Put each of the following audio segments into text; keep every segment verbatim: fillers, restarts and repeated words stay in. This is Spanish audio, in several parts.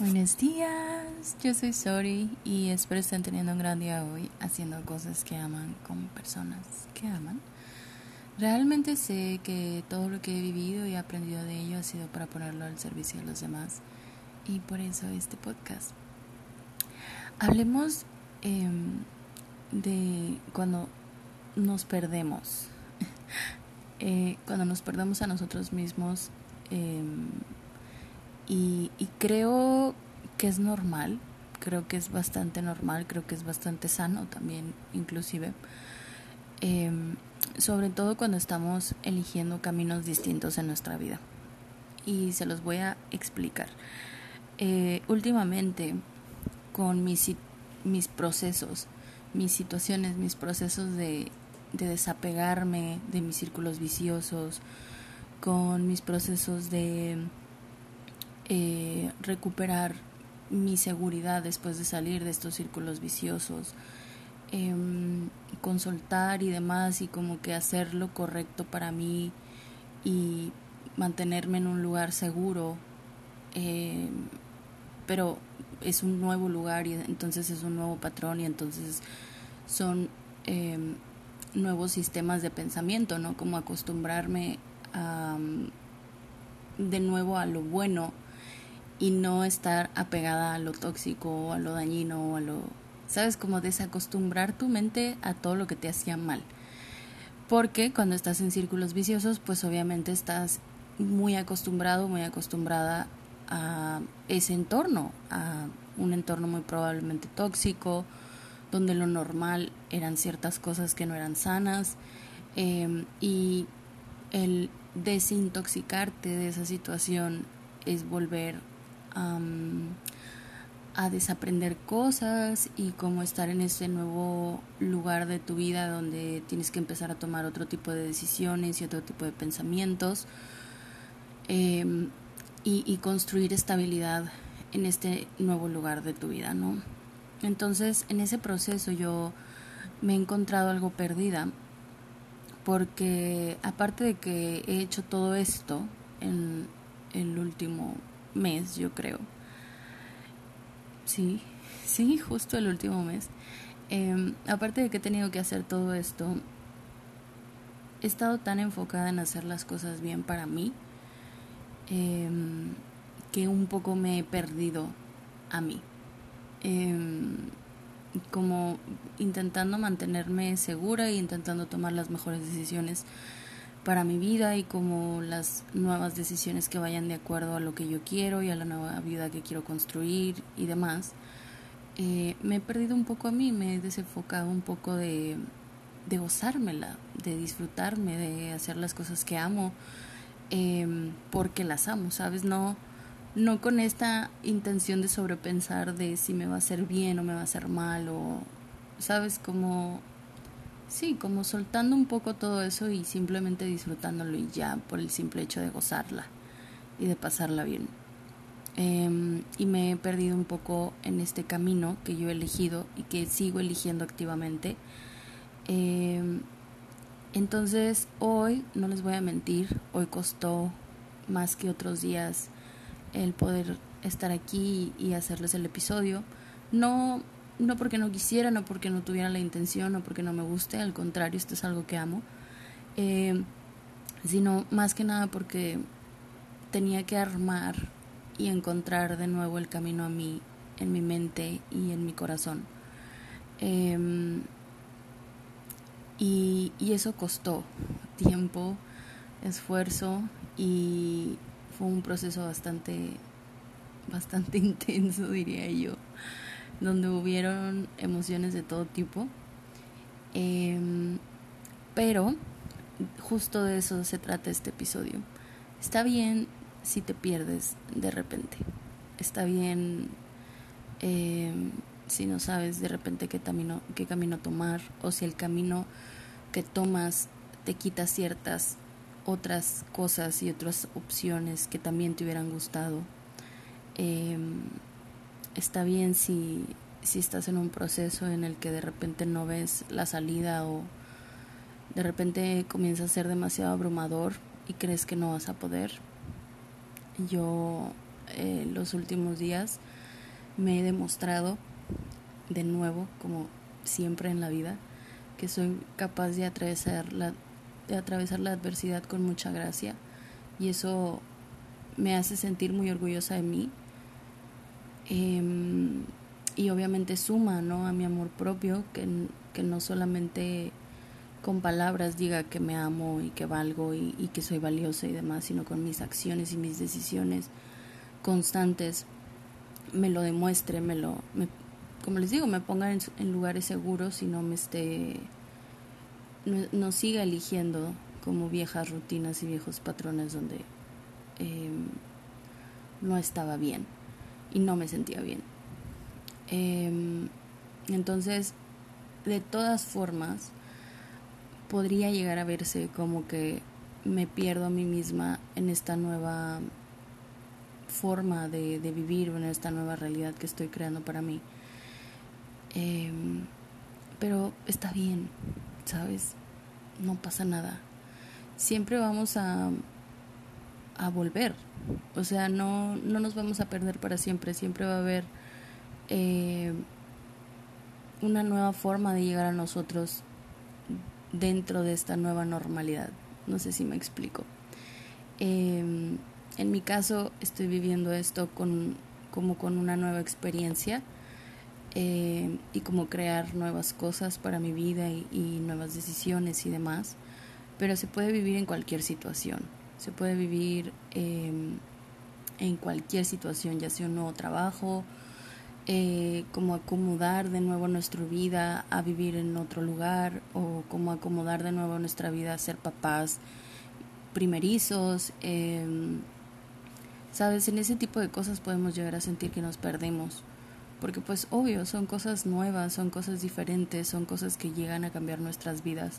Buenos días, yo soy Sori y espero estén teniendo un gran día hoy haciendo cosas que aman con personas que aman. Realmente sé que todo lo que he vivido y aprendido de ello ha sido para ponerlo al servicio de los demás y por eso este podcast. Hablemos eh, de cuando nos perdemos, eh, cuando nos perdemos a nosotros mismos eh, Y, y creo que es normal, creo que es bastante normal, creo que es bastante sano también, inclusive. Eh, sobre todo cuando estamos eligiendo caminos distintos en nuestra vida. Y se los voy a explicar. Eh, últimamente, con mis, mis procesos, mis situaciones, mis procesos de, de desapegarme de mis círculos viciosos, con mis procesos de... Eh, recuperar mi seguridad después de salir de estos círculos viciosos, eh, consultar y demás, y como que hacer lo correcto para mí y mantenerme en un lugar seguro, eh, pero es un nuevo lugar y entonces es un nuevo patrón y entonces son eh, nuevos sistemas de pensamiento, ¿no? Como acostumbrarme a, de nuevo a lo bueno y no estar apegada a lo tóxico, a lo dañino, a lo... ¿Sabes? Como desacostumbrar tu mente a todo lo que te hacía mal. Porque cuando estás en círculos viciosos, pues obviamente estás muy acostumbrado, muy acostumbrada a ese entorno, a un entorno muy probablemente tóxico, donde lo normal eran ciertas cosas que no eran sanas. Eh, y el desintoxicarte de esa situación es volver Um, a desaprender cosas y como estar en este nuevo lugar de tu vida donde tienes que empezar a tomar otro tipo de decisiones y otro tipo de pensamientos eh, y, y construir estabilidad en este nuevo lugar de tu vida, ¿no? Entonces, en ese proceso yo me he encontrado algo perdida porque aparte de que he hecho todo esto en el último mes, yo creo. Sí, sí, justo el último mes. Eh, aparte de que he tenido que hacer todo esto, he estado tan enfocada en hacer las cosas bien para mí eh, que un poco me he perdido a mí. Eh, como intentando mantenerme segura y intentando tomar las mejores decisiones para mi vida y como las nuevas decisiones que vayan de acuerdo a lo que yo quiero y a la nueva vida que quiero construir y demás, eh, me he perdido un poco a mí, me he desenfocado un poco de, de gozármela, de disfrutarme, de hacer las cosas que amo, eh, porque las amo, ¿sabes? No, no con esta intención de sobrepensar de si me va a hacer bien o me va a hacer mal o, ¿sabes? Como... Sí, como soltando un poco todo eso y simplemente disfrutándolo y ya, por el simple hecho de gozarla y de pasarla bien. Eh, y me he perdido un poco en este camino que yo he elegido y que sigo eligiendo activamente. Eh, entonces hoy, no les voy a mentir, hoy costó más que otros días el poder estar aquí y hacerles el episodio. No... No porque no quisiera, no porque no tuviera la intención, no porque no me guste, al contrario, esto es algo que amo, eh, sino más que nada porque tenía que armar y encontrar de nuevo el camino a mí, en mi mente y en mi corazón. Eh, y, y eso costó tiempo, esfuerzo y fue un proceso bastante, bastante intenso, diría yo, donde hubieron emociones de todo tipo, eh, pero justo de eso se trata este episodio. Está bien si te pierdes de repente, está bien eh, si no sabes de repente qué camino, qué camino tomar, o si el camino que tomas te quita ciertas otras cosas y otras opciones que también te hubieran gustado. eh, Está bien si, si estás en un proceso en el que de repente no ves la salida o de repente comienza a ser demasiado abrumador y crees que no vas a poder. Yo eh, los últimos días me he demostrado de nuevo, como siempre en la vida, que soy capaz de atravesar la, de atravesar la adversidad con mucha gracia, y eso me hace sentir muy orgullosa de mí, eh, y obviamente suma, ¿no?, a mi amor propio, que, que no solamente con palabras diga que me amo y que valgo y, y que soy valiosa y demás, sino con mis acciones y mis decisiones constantes me lo demuestre, me lo... Me, como les digo, me ponga en, en lugares seguros y no me esté, no, no siga eligiendo como viejas rutinas y viejos patrones donde eh, no estaba bien y no me sentía bien. Eh, entonces, de todas formas, podría llegar a verse como que me pierdo a mí misma en esta nueva forma de, de vivir, en esta nueva realidad que estoy creando para mí. Eh, pero está bien, ¿sabes? No pasa nada. Siempre vamos a, a volver. O sea, no, no nos vamos a perder para siempre. Siempre va a haber eh, una nueva forma de llegar a nosotros dentro de esta nueva normalidad. No sé si me explico. Eh, en mi caso, estoy viviendo esto con, como con una nueva experiencia. Eh, y como crear nuevas cosas para mi vida y, y nuevas decisiones y demás, pero se puede vivir en cualquier situación, se puede vivir eh, en cualquier situación, ya sea un nuevo trabajo, eh, como acomodar de nuevo nuestra vida a vivir en otro lugar, o como acomodar de nuevo nuestra vida a ser papás primerizos, eh, ¿sabes? En ese tipo de cosas podemos llegar a sentir que nos perdemos, porque pues obvio, son cosas nuevas, son cosas diferentes, son cosas que llegan a cambiar nuestras vidas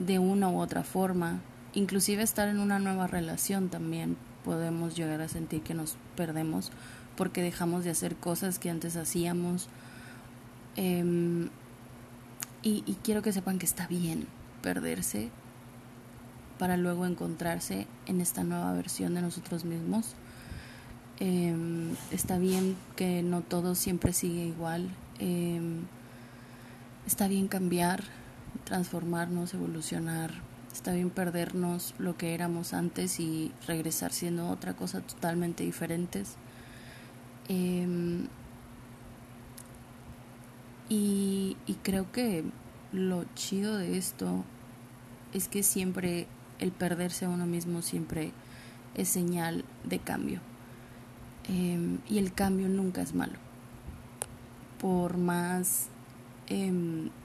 de una u otra forma. Inclusive estar en una nueva relación también podemos llegar a sentir que nos perdemos porque dejamos de hacer cosas que antes hacíamos. Eh, y, y quiero que sepan que está bien perderse para luego encontrarse en esta nueva versión de nosotros mismos. Eh, está bien que no todo siempre sigue igual, eh, está bien cambiar, transformarnos, evolucionar, está bien perdernos lo que éramos antes y regresar siendo otra cosa totalmente diferentes, eh, y, y creo que lo chido de esto es que siempre el perderse a uno mismo siempre es señal de cambio. Eh, y el cambio nunca es malo. Por más eh,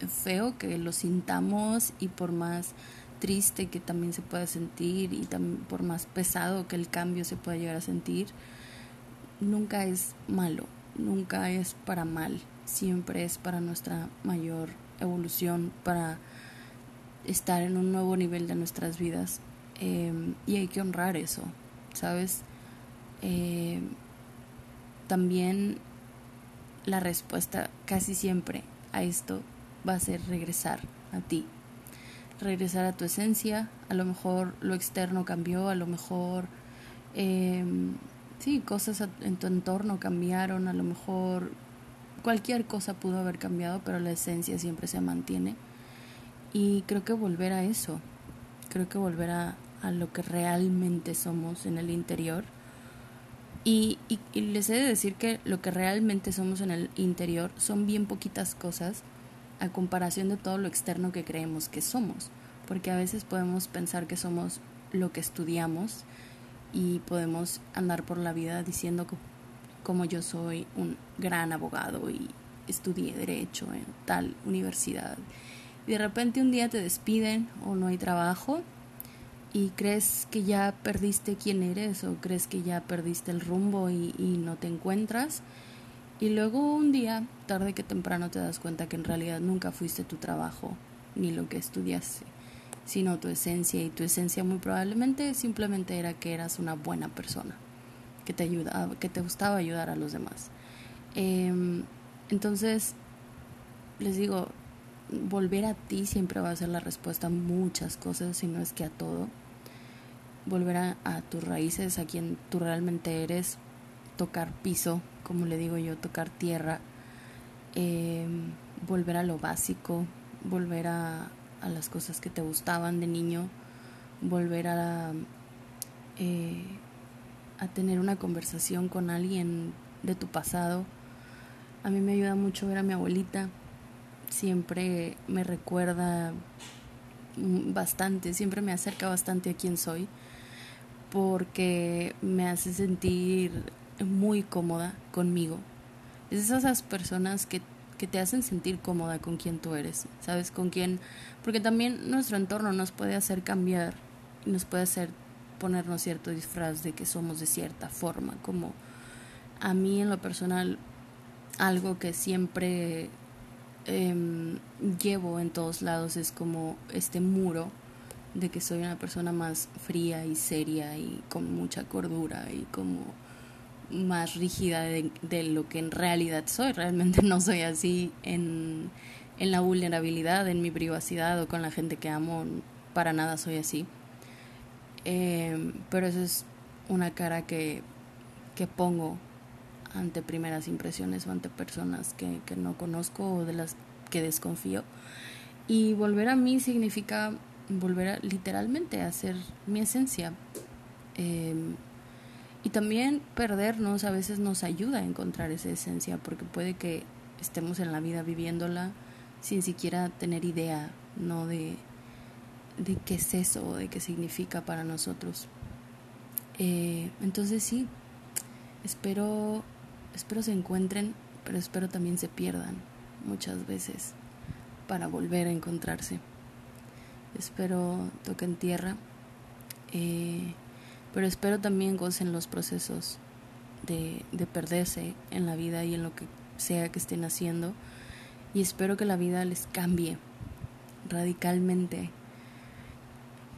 feo que lo sintamos y por más triste que también se pueda sentir y tam- por más pesado que el cambio se pueda llegar a sentir, nunca es malo, nunca es para mal, siempre es para nuestra mayor evolución, para estar en un nuevo nivel de nuestras vidas, eh, y hay que honrar eso, ¿sabes? Eh, También la respuesta casi siempre a esto va a ser regresar a ti, regresar a tu esencia. A lo mejor lo externo cambió, a lo mejor eh, sí, cosas en tu entorno cambiaron, a lo mejor cualquier cosa pudo haber cambiado, pero la esencia siempre se mantiene, y creo que volver a eso, creo que volver a, a lo que realmente somos en el interior. Y, y, y les he de decir que lo que realmente somos en el interior son bien poquitas cosas a comparación de todo lo externo que creemos que somos, porque a veces podemos pensar que somos lo que estudiamos y podemos andar por la vida diciendo que, como yo soy un gran abogado y estudié derecho en tal universidad, y de repente un día te despiden o no hay trabajo, y crees que ya perdiste quién eres, o crees que ya perdiste el rumbo y, y no te encuentras. Y luego un día, tarde que temprano, te das cuenta que en realidad nunca fuiste tu trabajo ni lo que estudiaste, sino tu esencia. Y tu esencia muy probablemente simplemente era que eras una buena persona, que te ayudaba, que te gustaba ayudar a los demás. Eh, entonces, les digo, volver a ti siempre va a ser la respuesta a muchas cosas, si no es que a todo. Volver a, a tus raíces, a quien tú realmente eres, tocar piso, como le digo yo, tocar tierra, eh, volver a lo básico, volver a, a las cosas que te gustaban de niño, volver a, eh, a tener una conversación con alguien de tu pasado. A mí me ayuda mucho ver a mi abuelita, siempre me recuerda bastante, siempre me acerca bastante a quién soy, porque me hace sentir muy cómoda conmigo. Es esas personas que, que te hacen sentir cómoda con quien tú eres, ¿sabes? Con quién, porque también nuestro entorno nos puede hacer cambiar, nos puede hacer ponernos cierto disfraz de que somos de cierta forma. Como a mí en lo personal, algo que siempre eh, llevo en todos lados es como este muro de que soy una persona más fría y seria y con mucha cordura y como más rígida de, de lo que en realidad soy. Realmente no soy así en, en la vulnerabilidad, en mi privacidad o con la gente que amo, para nada soy así. Eh, pero eso es una cara que, que pongo ante primeras impresiones o ante personas que, que no conozco o de las que desconfío. Y volver a mí significa volver a, literalmente a ser mi esencia. Eh, y también perdernos a veces nos ayuda a encontrar esa esencia, porque puede que estemos en la vida viviéndola sin siquiera tener idea, ¿no?, de, de qué es eso o de qué significa para nosotros. Eh, entonces sí, espero... Espero se encuentren, pero espero también se pierdan muchas veces para volver a encontrarse. Espero toquen tierra, eh, pero espero también gocen los procesos de, de perderse en la vida y en lo que sea que estén haciendo. Y espero que la vida les cambie radicalmente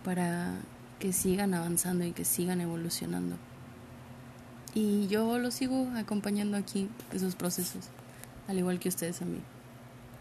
para que sigan avanzando y que sigan evolucionando. Y yo los sigo acompañando aquí, esos procesos, al igual que ustedes a mí.